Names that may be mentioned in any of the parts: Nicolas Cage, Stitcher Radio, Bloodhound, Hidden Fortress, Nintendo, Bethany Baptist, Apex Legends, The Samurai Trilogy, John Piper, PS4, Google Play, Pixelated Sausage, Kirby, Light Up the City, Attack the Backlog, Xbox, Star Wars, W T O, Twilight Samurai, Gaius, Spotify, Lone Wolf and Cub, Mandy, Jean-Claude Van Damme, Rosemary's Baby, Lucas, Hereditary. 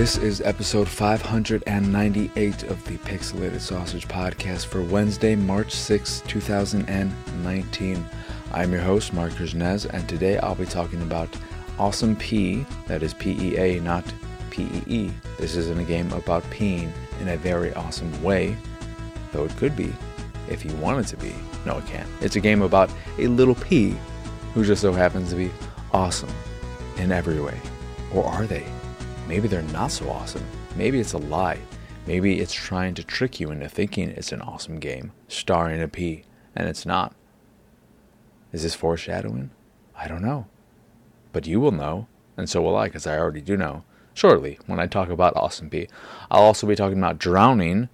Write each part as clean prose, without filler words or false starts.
This is episode 598 of the Pixelated Sausage Podcast for Wednesday, March 6, 2019. I'm your host, Marcus Nez, and today I'll be talking about Awesome Pea, that is P-E-A, not P-E-E. This isn't a game about peeing in a very awesome way, though it could be, if you want it to be. No, it can't. It's a game about a little pea who just so happens to be awesome in every way. Or are they? Maybe they're not so awesome. Maybe it's a lie. Maybe it's trying to trick you into thinking it's an awesome game, starring a pea, and it's not. Is this foreshadowing? I don't know. But you will know, and so will I, because I already do know, shortly, when I talk about Awesome Pea. I'll also be talking about Drowning,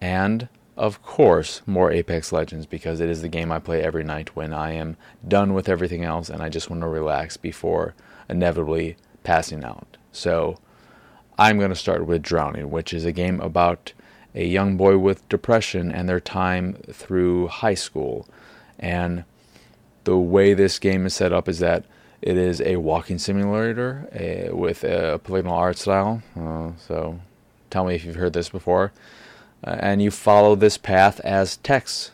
and, of course, more Apex Legends, because it is the game I play every night when I am done with everything else, and I just want to relax before inevitably passing out. So I'm going to start with Drowning, which is a game about a young boy with depression and their time through high school. And the way this game is set up is that it is a walking simulator with a polygonal art style. So tell me if you've heard this before. And you follow this path as text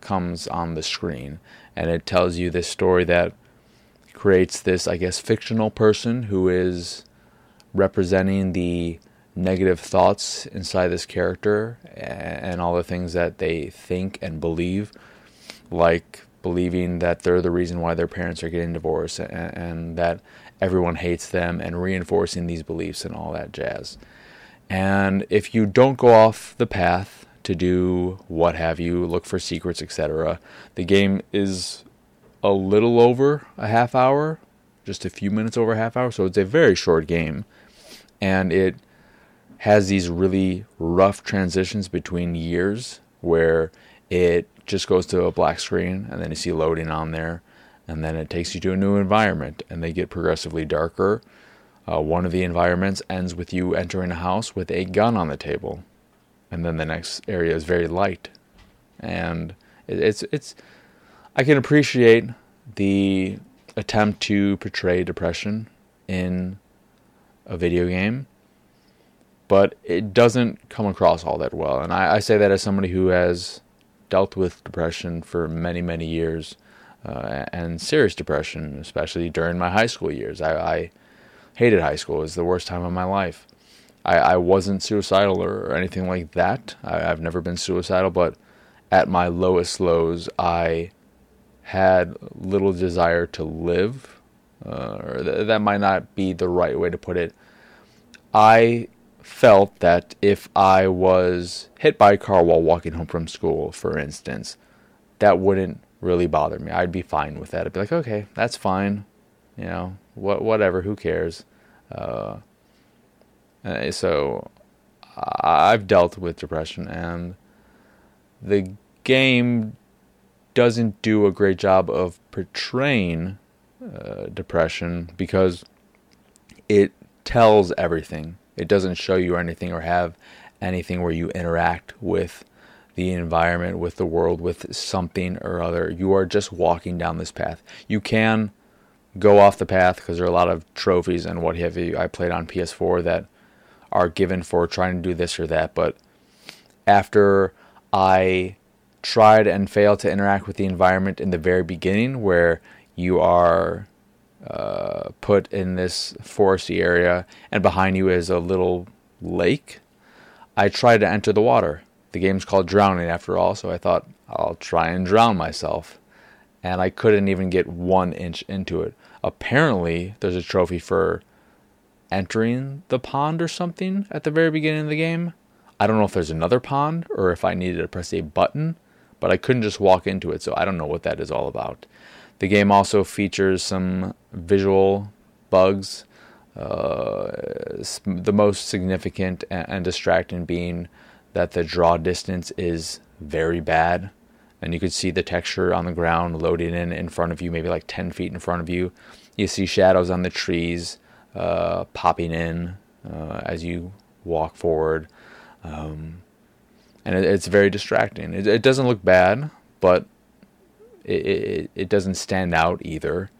comes on the screen. And it tells you this story that creates this, I guess, fictional person who is representing the negative thoughts inside this character and all the things that they think and believe, like believing that they're the reason why their parents are getting divorced and that everyone hates them and reinforcing these beliefs and all that jazz. And if you don't go off the path to do what have you, look for secrets, etc., the game is a little over a half hour, just a few minutes over a half hour, so it's a very short game, and it has these really rough transitions between years where it just goes to a black screen, and then you see loading on there, and then it takes you to a new environment, and they get progressively darker. One of the environments ends with you entering a house with a gun on the table, and then the next area is very light, and it's I can appreciate the attempt to portray depression in a video game, but it doesn't come across all that well. And I say that as somebody who has dealt with depression for many, many years, and serious depression, especially during my high school years. I hated high school. It was the worst time of my life. I wasn't suicidal or anything like that. I've never been suicidal, but at my lowest lows, I had little desire to live, or that might not be the right way to put it. I felt that if I was hit by a car while walking home from school, for instance, that wouldn't really bother me. I'd be fine with that. I'd be like, okay, that's fine, you know, whatever, who cares? So I've dealt with depression, and the game doesn't do a great job of portraying depression because it tells everything. It doesn't show you anything or have anything where you interact with the environment, with the world, with something or other. You are just walking down this path. You can go off the path because there are a lot of trophies and what have you. I played on PS4 that are given for trying to do this or that, but after I tried and failed to interact with the environment in the very beginning, where you are put in this foresty area and behind you is a little lake. I tried to enter the water. The game's called Drowning after all, so I thought I'll try and drown myself. And I couldn't even get 1 inch into it. Apparently, there's a trophy for entering the pond or something at the very beginning of the game. I don't know if there's another pond or if I needed to press a button, but I couldn't just walk into it, so I don't know what that is all about. The game also features some visual bugs, the most significant and distracting being that the draw distance is very bad, and you could see the texture on the ground loading in front of you, maybe like 10 feet in front of you. You see shadows on the trees popping in as you walk forward. And it's very distracting. It doesn't look bad, but it doesn't stand out either.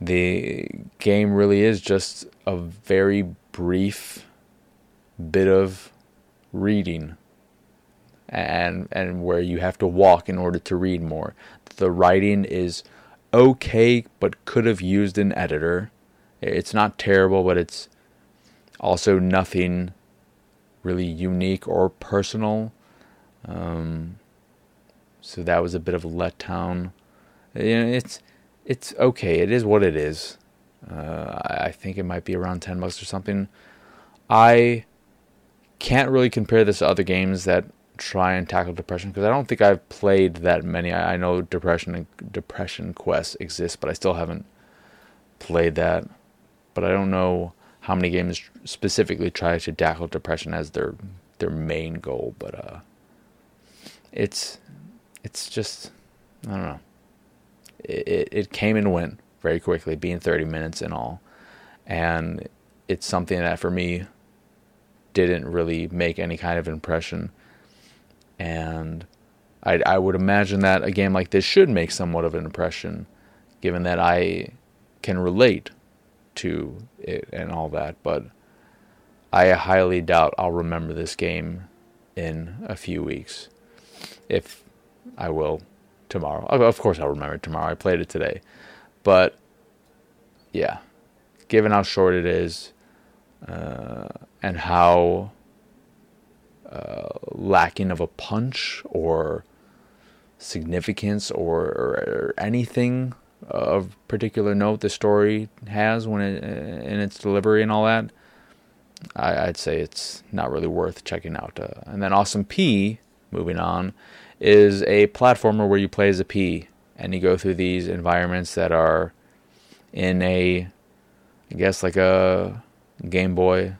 The game really is just a very brief bit of reading and where you have to walk in order to read more. The writing is okay, but could have used an editor. It's not terrible, but it's also nothing really unique or personal. So that was a bit of a letdown. You know, it's okay. It is what it is. I think it might be around $10 or something. I can't really compare this to other games that try and tackle depression, because I don't think I've played that many. I know Depression Quest exists, but I still haven't played that. But I don't know how many games specifically try to tackle depression as their main goal. But it's just, I don't know. It came and went very quickly, being 30 minutes in all. And it's something that for me didn't really make any kind of impression. And I would imagine that a game like this should make somewhat of an impression, given that I can relate to it and all that. But I highly doubt I'll remember this game in a few weeks. If I will tomorrow. Of course I'll remember it tomorrow. I played it today. But, yeah. Given how short it is, and how lacking of a punch or significance or anything of particular note the story has when it in its delivery and all that, I'd say it's not really worth checking out. And then Awesome Pea, moving on, is a platformer where you play as a pea and you go through these environments that are in a, I guess, like a Game Boy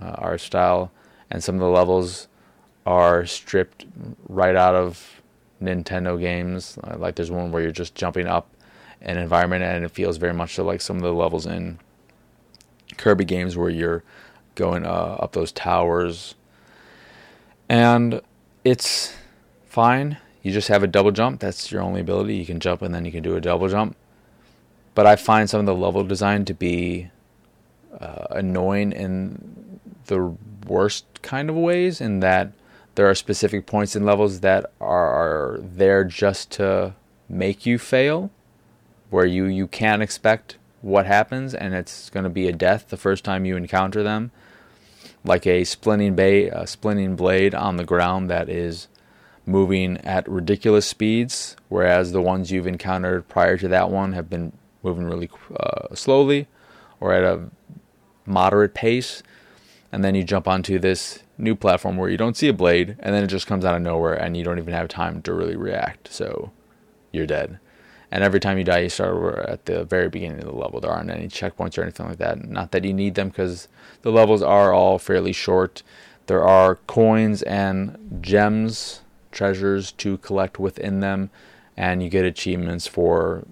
art style. And some of the levels are stripped right out of Nintendo games. Like there's one where you're just jumping up an environment, and it feels very much so like some of the levels in Kirby games where you're going up those towers. And it's fine. You just have a double jump. That's your only ability. You can jump and then you can do a double jump. But I find some of the level design to be annoying in the worst kind of ways, in that there are specific points and levels that are there just to make you fail, where you can't expect what happens, and it's going to be a death the first time you encounter them, like a splinting blade on the ground that is moving at ridiculous speeds, whereas the ones you've encountered prior to that one have been moving really slowly or at a moderate pace. And then you jump onto this new platform where you don't see a blade, and then it just comes out of nowhere, and you don't even have time to really react, so you're dead. And every time you die, you start over at the very beginning of the level. There aren't any checkpoints or anything like that. Not that you need them, because the levels are all fairly short. There are coins and gems, treasures to collect within them, and you get achievements for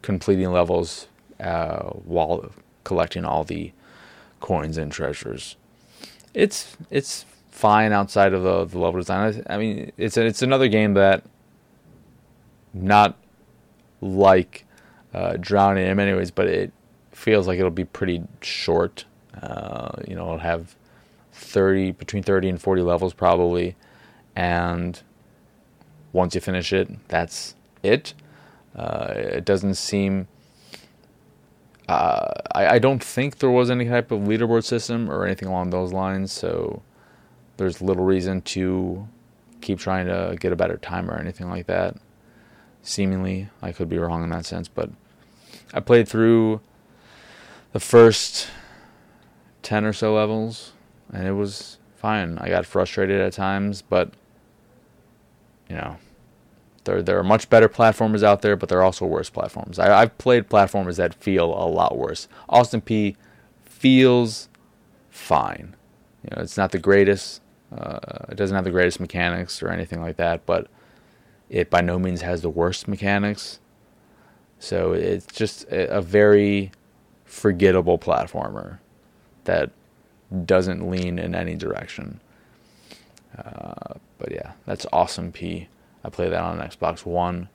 completing levels while collecting all the coins and treasures. It's fine outside of the level design. I mean, it's another game that, not like Drowning in many ways, but it feels like it'll be pretty short. You know, it'll have between 30 and 40 levels probably, and once you finish it, that's it. It doesn't seem. I don't think there was any type of leaderboard system or anything along those lines, so there's little reason to keep trying to get a better time or anything like that. Seemingly, I could be wrong in that sense, but I played through the first 10 or so levels, and it was fine. I got frustrated at times, but, you know, There are much better platformers out there, but there are also worse platforms. I've played platformers that feel a lot worse. Awesome Pea feels fine. You know, it's not the greatest. It doesn't have the greatest mechanics or anything like that, but it by no means has the worst mechanics. So it's just a very forgettable platformer that doesn't lean in any direction. But yeah, that's Awesome Pea. I play that on an Xbox One.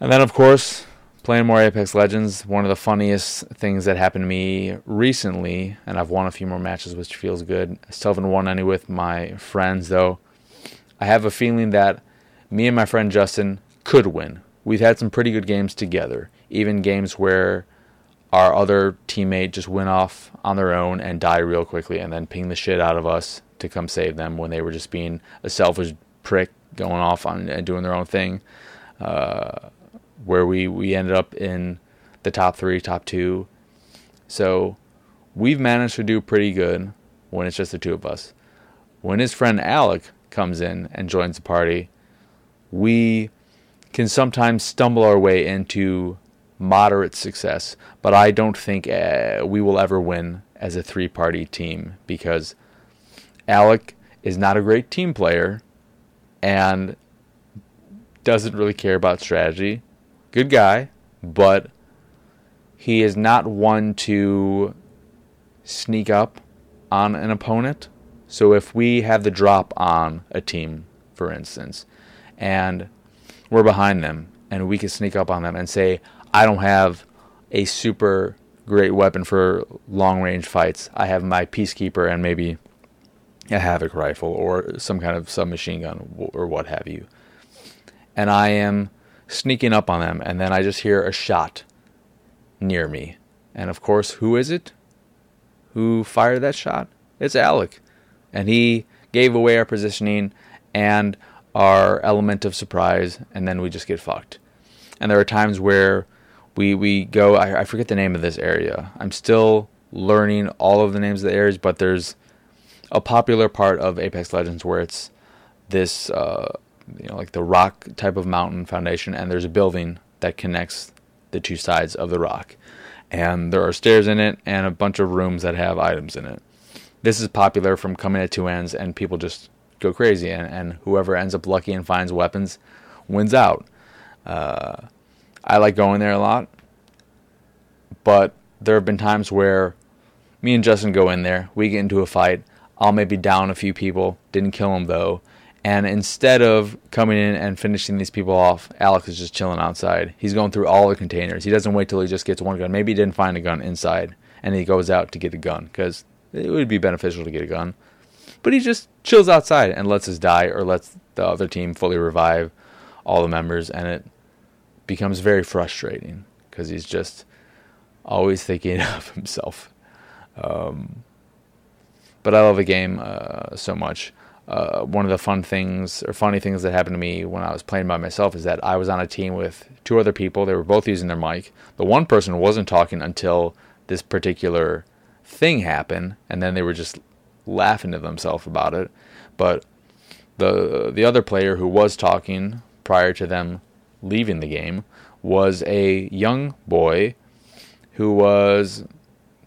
And then, of course, Playing more Apex Legends, one of the funniest things that happened to me recently, and I've won a few more matches, which feels good. I still haven't won any with my friends, though. I have a feeling that me and my friend Justin could win. We've had some pretty good games together, even games where our other teammate just went off on their own and died real quickly and then pinged the shit out of us to come save them when they were just being a selfish prick going off on and doing their own thing. Where we ended up in the top three, top two. So we've managed to do pretty good when it's just the two of us. When his friend Alec comes in and joins the party, we can sometimes stumble our way into moderate success, but I don't think we will ever win as a three-party team because Alec is not a great team player and doesn't really care about strategy. Good guy, but he is not one to sneak up on an opponent. So if we have the drop on a team, for instance, and we're behind them, and we can sneak up on them and say, I don't have a super great weapon for long-range fights. I have my Peacekeeper and maybe a Havoc rifle or some kind of submachine gun or what have you. And I am sneaking up on them, and then I just hear a shot near me. And of course, who is it? Who fired that shot? It's Alec. And he gave away our positioning and our element of surprise, and then we just get fucked. And there are times where we go, I forget the name of this area. I'm still learning all of the names of the areas, but there's a popular part of Apex Legends where it's this like the rock type of mountain foundation, and there's a building that connects the two sides of the rock, and there are stairs in it and a bunch of rooms that have items in it. This is popular from coming at two ends, and people just go crazy, and whoever ends up lucky and finds weapons wins out. I like going there a lot, but there have been times where me and Justin go in there, we get into a fight, I'll maybe down a few people, didn't kill them though, and instead of coming in and finishing these people off, Alex is just chilling outside. He's going through all the containers. He doesn't wait till he just gets one gun. Maybe he didn't find a gun inside, and he goes out to get a gun, because it would be beneficial to get a gun. But he just chills outside and lets us die, or lets the other team fully revive all the members, and it becomes very frustrating, because he's just always thinking of himself. But I love the game so much. One of the funny things that happened to me when I was playing by myself is that I was on a team with two other people. They were both using their mic. The one person wasn't talking until this particular thing happened, and then they were just laughing to themselves about it. But the other player who was talking prior to them leaving the game was a young boy who was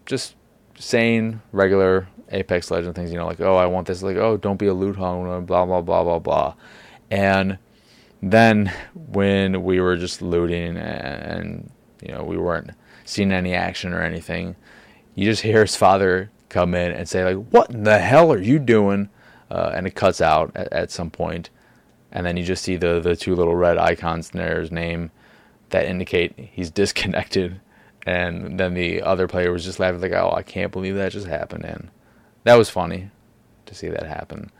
just saying regular Apex Legends things, like, oh, I want this, like, oh, don't be a loot hog, blah, blah, blah, blah, blah. And then when we were just looting and we weren't seeing any action or anything, you just hear his father come in and say, like, what in the hell are you doing? And it cuts out at some point. And then you just see the two little red icons near his name that indicate he's disconnected. And then the other player was just laughing, like, oh, I can't believe that just happened. And that was funny to see that happen.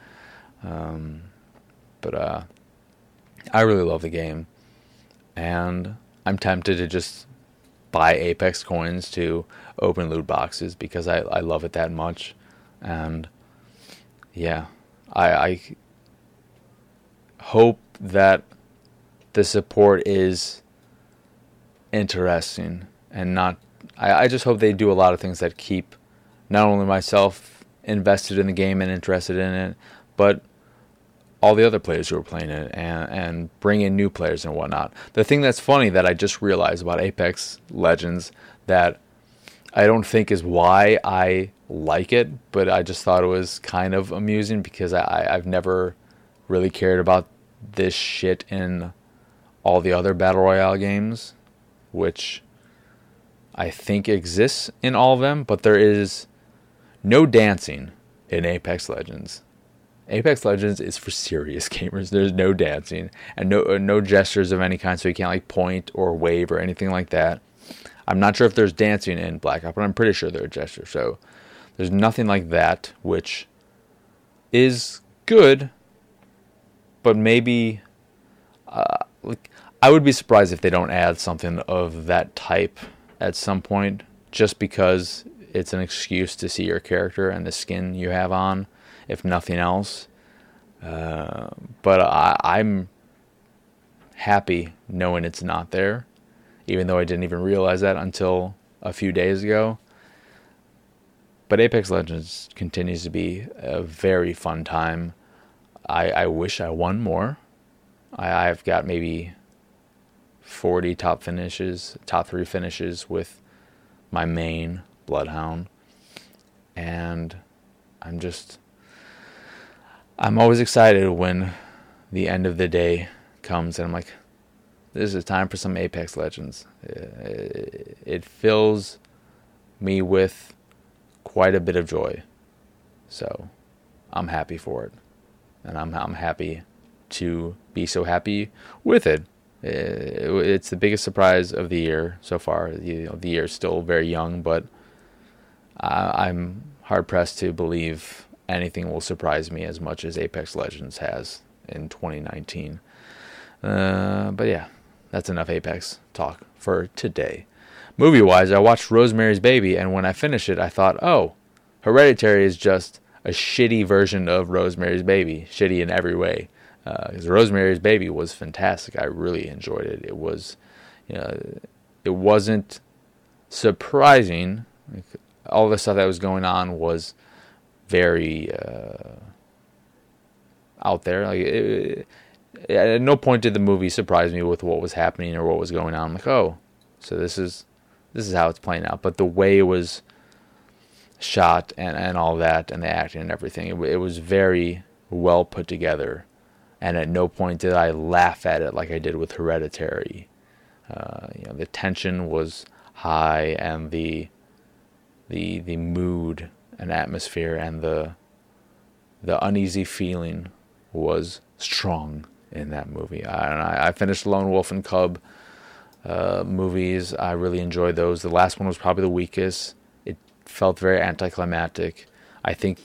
But I really love the game. And I'm tempted to just buy Apex coins to open loot boxes because I love it that much. And, yeah, I hope that the support is interesting and not... I just hope they do a lot of things that keep not only myself invested in the game and interested in it, but all the other players who are playing it, and bring in new players and whatnot. The thing that's funny that I just realized about Apex Legends that I don't think is why I like it, but I just thought it was kind of amusing because I've never really cared about this shit in all the other Battle Royale games, which I think exists in all of them, but there is no dancing in Apex Legends. Apex Legends is for serious gamers. There's no dancing and no gestures of any kind, so you can't like point or wave or anything like that. I'm not sure if there's dancing in Black Ops, but I'm pretty sure there are gestures. So there's nothing like that, which is good, but maybe I would be surprised if they don't add something of that type at some point, just because it's an excuse to see your character and the skin you have on, if nothing else. But I'm happy knowing it's not there, even though I didn't even realize that until a few days ago. But Apex Legends continues to be a very fun time. I wish I won more. I've got maybe 40 top 3 finishes with my main Bloodhound. And I'm always excited when the end of the day comes and I'm like, this is time for some Apex Legends. It fills me with quite a bit of joy. So I'm happy for it. And I'm happy to be so happy with it. It's the biggest surprise of the year so far. The year's still very young, but I'm hard-pressed to believe anything will surprise me as much as Apex Legends has in 2019. But yeah, that's enough Apex talk for today. Movie-wise, I watched Rosemary's Baby, and when I finished it, I thought, oh, Hereditary is just a shitty version of Rosemary's Baby. Shitty in every way. Because Rosemary's Baby was fantastic. I really enjoyed it. It was, it wasn't surprising. All the stuff that was going on was very out there. Like, at no point did the movie surprise me with what was happening or what was going on. I'm like, oh, so this is how it's playing out. But the way it was shot and all that, and the acting and everything, it was very well put together. And at no point did I laugh at it like I did with Hereditary. The tension was high, and the mood and atmosphere and the uneasy feeling was strong in that movie. I finished Lone Wolf and Cub movies. I really enjoyed those. The last one was probably the weakest. It felt very anticlimactic. I think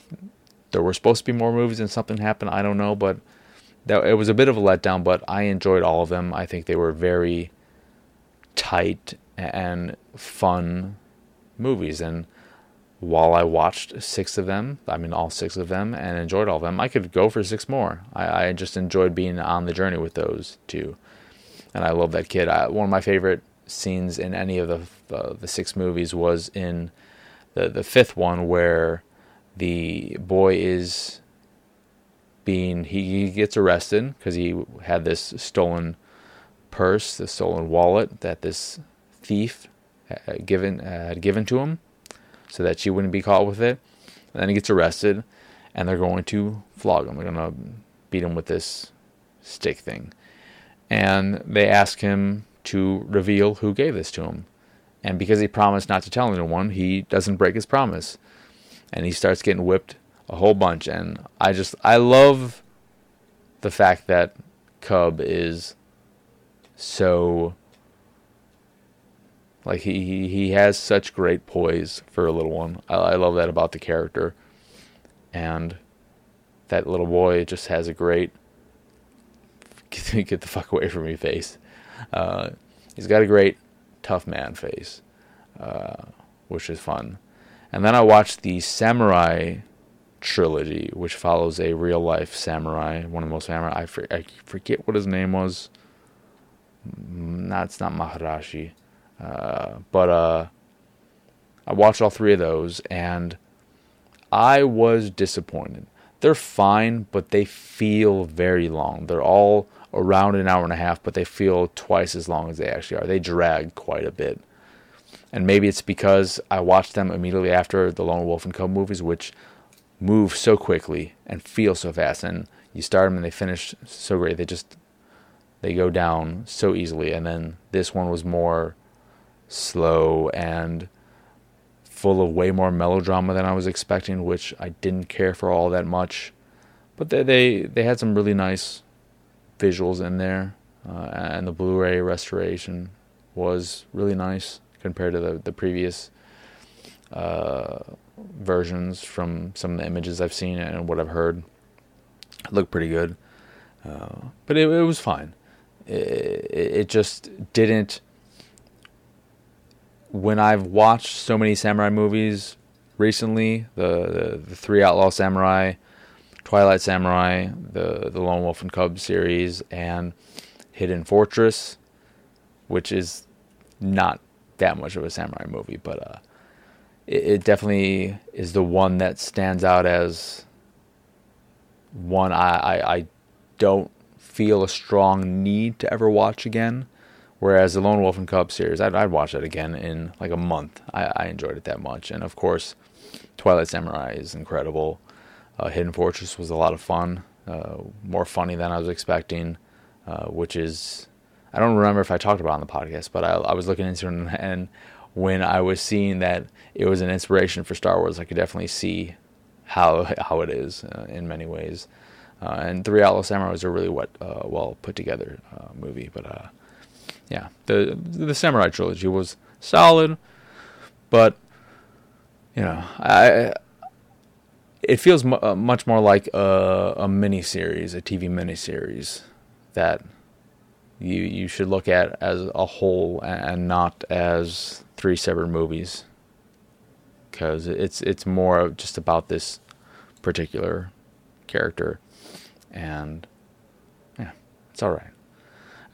there were supposed to be more movies and something happened. I don't know, but it was a bit of a letdown, but I enjoyed all of them. I think they were very tight and fun movies. And while I watched all 6 of them, and enjoyed all of them, I could go for 6 more. I just enjoyed being on the journey with those 2. And I love that kid. One of my favorite scenes in any of the 6 movies was in the 5th one, where the boy is he gets arrested because he had this stolen purse, this stolen wallet that this thief had given to him so that she wouldn't be caught with it. And then he gets arrested, and they're going to flog him. They're going to beat him with this stick thing. And they ask him to reveal who gave this to him. And because he promised not to tell anyone, he doesn't break his promise. And he starts getting whipped a whole bunch, and I love the fact that Cub is so, like, he has such great poise for a little one. I love that about the character, and that little boy just has a great get the fuck away from me face. He's got a great tough man face, which is fun. And then I watched the Samurai Trilogy, which follows a real life samurai, one of the most samurai. I forget what his name was. No, it's not Maharashi. But I watched all 3 of those, and I was disappointed. They're fine, but they feel very long. They're all around an hour and a half, but they feel twice as long as they actually are. They drag quite a bit. And maybe it's because I watched them immediately after the Lone Wolf and Cub movies, which move so quickly and feel so fast, and you start them and they finish so great. They go down so easily. And then this one was more slow and full of way more melodrama than I was expecting, which I didn't care for all that much. But they had some really nice visuals in there, and the Blu-ray restoration was really nice compared to the previous versions. From some of the images I've seen and what I've heard, it looked pretty good. But it was fine. It just didn't... When I've watched so many samurai movies recently, the Three Outlaw Samurai, Twilight Samurai, the Lone Wolf and Cub series, and Hidden Fortress, which is not that much of a samurai movie, but it definitely is the one that stands out as one I don't feel a strong need to ever watch again. Whereas the Lone Wolf and Cub series, I'd watch that again in like a month. I enjoyed it that much. And of course, Twilight Samurai is incredible. Hidden Fortress was a lot of fun. More funny than I was expecting, which is... I don't remember if I talked about it on the podcast, but I was looking into it, and when I was seeing that it was an inspiration for Star Wars, I could definitely see how it is in many ways. And Three Outlaw Samurai was a really well put together movie, but... Yeah, the Samurai Trilogy was solid, but, you know, it feels much more like a miniseries, a TV miniseries, that you should look at as a whole and not as three separate movies, because it's more just about this particular character, and, yeah, it's all right.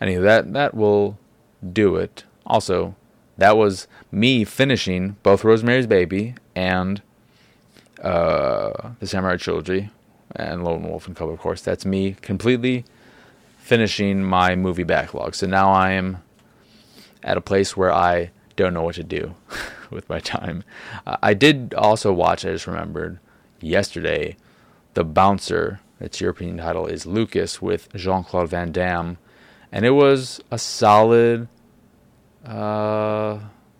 Anyway, that will... do it. Also, that was me finishing both Rosemary's Baby and the Samurai Trilogy and Lone Wolf and Cub, of course. That's me completely finishing my movie backlog. So now I am at a place where I don't know what to do with my time. I did also watch, I just remembered, yesterday, The Bouncer. Its European title is Lucas, with Jean-Claude Van Damme. And it was a solid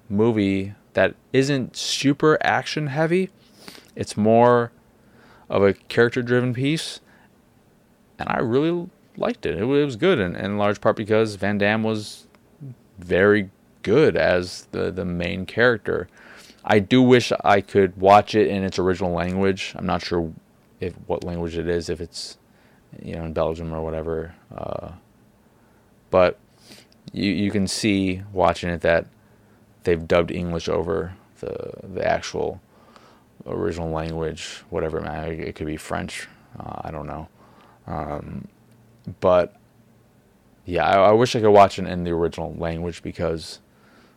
movie that isn't super action heavy. It's more of a character driven piece. And I really liked it. It was good, and in large part because Van Damme was very good as the main character. I do wish I could watch it in its original language. I'm not sure what language it is, if it's, you know, in Belgium or whatever. But you can see, watching it, that they've dubbed English over the actual original language, whatever it might be. It could be French. I don't know. But, yeah, I wish I could watch it in the original language, because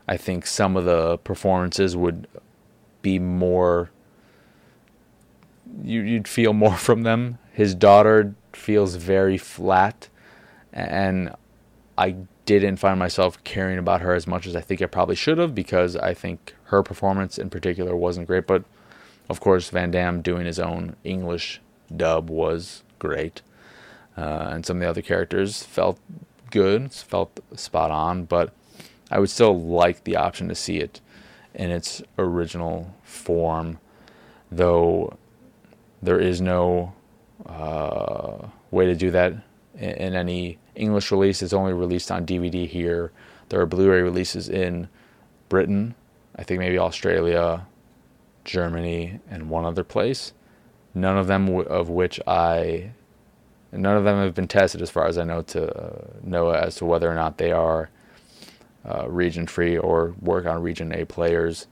I think some of the performances would be more... You'd feel more from them. His daughter feels very flat, and... I didn't find myself caring about her as much as I think I probably should have, because I think her performance in particular wasn't great. But, of course, Van Damme doing his own English dub was great. And some of the other characters felt good, felt spot on. But I would still like the option to see it in its original form, though there is no way to do that in any English release. It's only released on DVD here. There are Blu-ray releases in Britain, I think maybe Australia, Germany, and one other place. None of them have been tested, as far as I know, as to whether or not they are region-free or work on Region A players.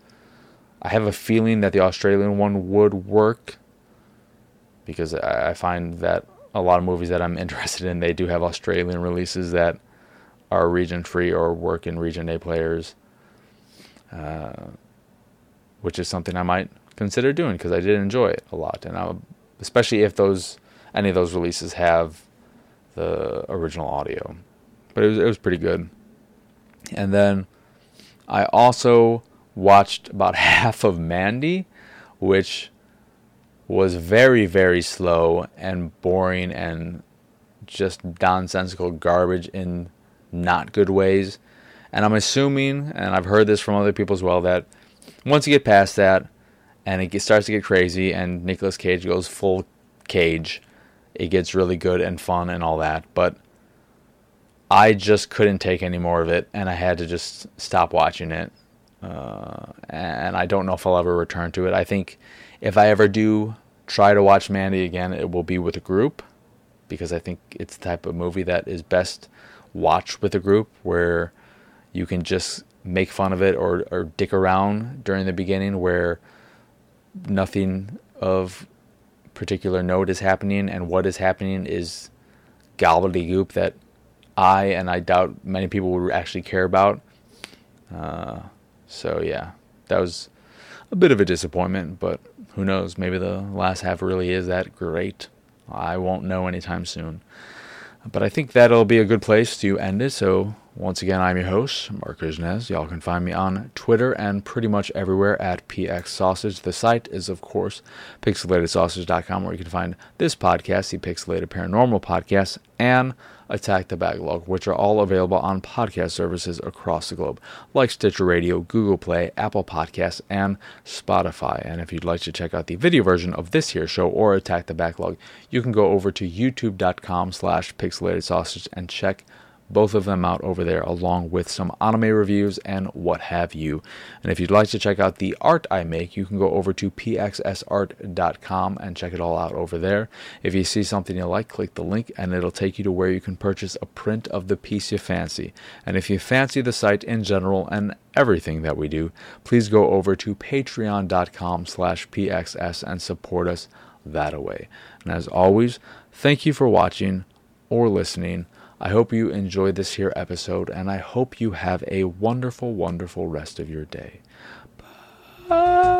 I have a feeling that the Australian one would work, because I find that a lot of movies that I'm interested in, they do have Australian releases that are region-free or work in Region A players, which is something I might consider doing, because I did enjoy it a lot. And especially if any of those releases have the original audio. But it was pretty good. And then I also watched about half of Mandy, which... was very, very slow and boring and just nonsensical garbage in not good ways. And I'm assuming, and I've heard this from other people as well, that once you get past that and it starts to get crazy and Nicolas Cage goes full Cage, it gets really good and fun and all that, but I just couldn't take any more of it, and I had to just stop watching it. And I don't know if I'll ever return to it. I think if I ever do try to watch Mandy again, it will be with a group, because I think it's the type of movie that is best watched with a group, where you can just make fun of it or dick around during the beginning, where nothing of particular note is happening, and what is happening is gobbledygook that I doubt many people would actually care about. So yeah, that was a bit of a disappointment, but who knows? Maybe the last half really is that great. I won't know anytime soon. But I think that'll be a good place to end it. So once again, I'm your host, Marcus Nez. Y'all can find me on Twitter and pretty much everywhere at PX Sausage. The site is, of course, pixelatedsausage.com, where you can find this podcast, the Pixelated Paranormal Podcast, and Attack the Backlog, which are all available on podcast services across the globe, like Stitcher Radio, Google Play, Apple Podcasts, and Spotify. And if you'd like to check out the video version of this here show or Attack the Backlog, you can go over to youtube.com/pixelatedsausage and check both of them out over there, along with some anime reviews and what have you. And if you'd like to check out the art I make, you can go over to pxsart.com and check it all out over there. If you see something you like, click the link and it'll take you to where you can purchase a print of the piece you fancy. And if you fancy the site in general and everything that we do, please go over to patreon.com/pxs and support us that way. And as always, thank you for watching or listening. I hope you enjoyed this here episode, and I hope you have a wonderful, wonderful rest of your day. Bye!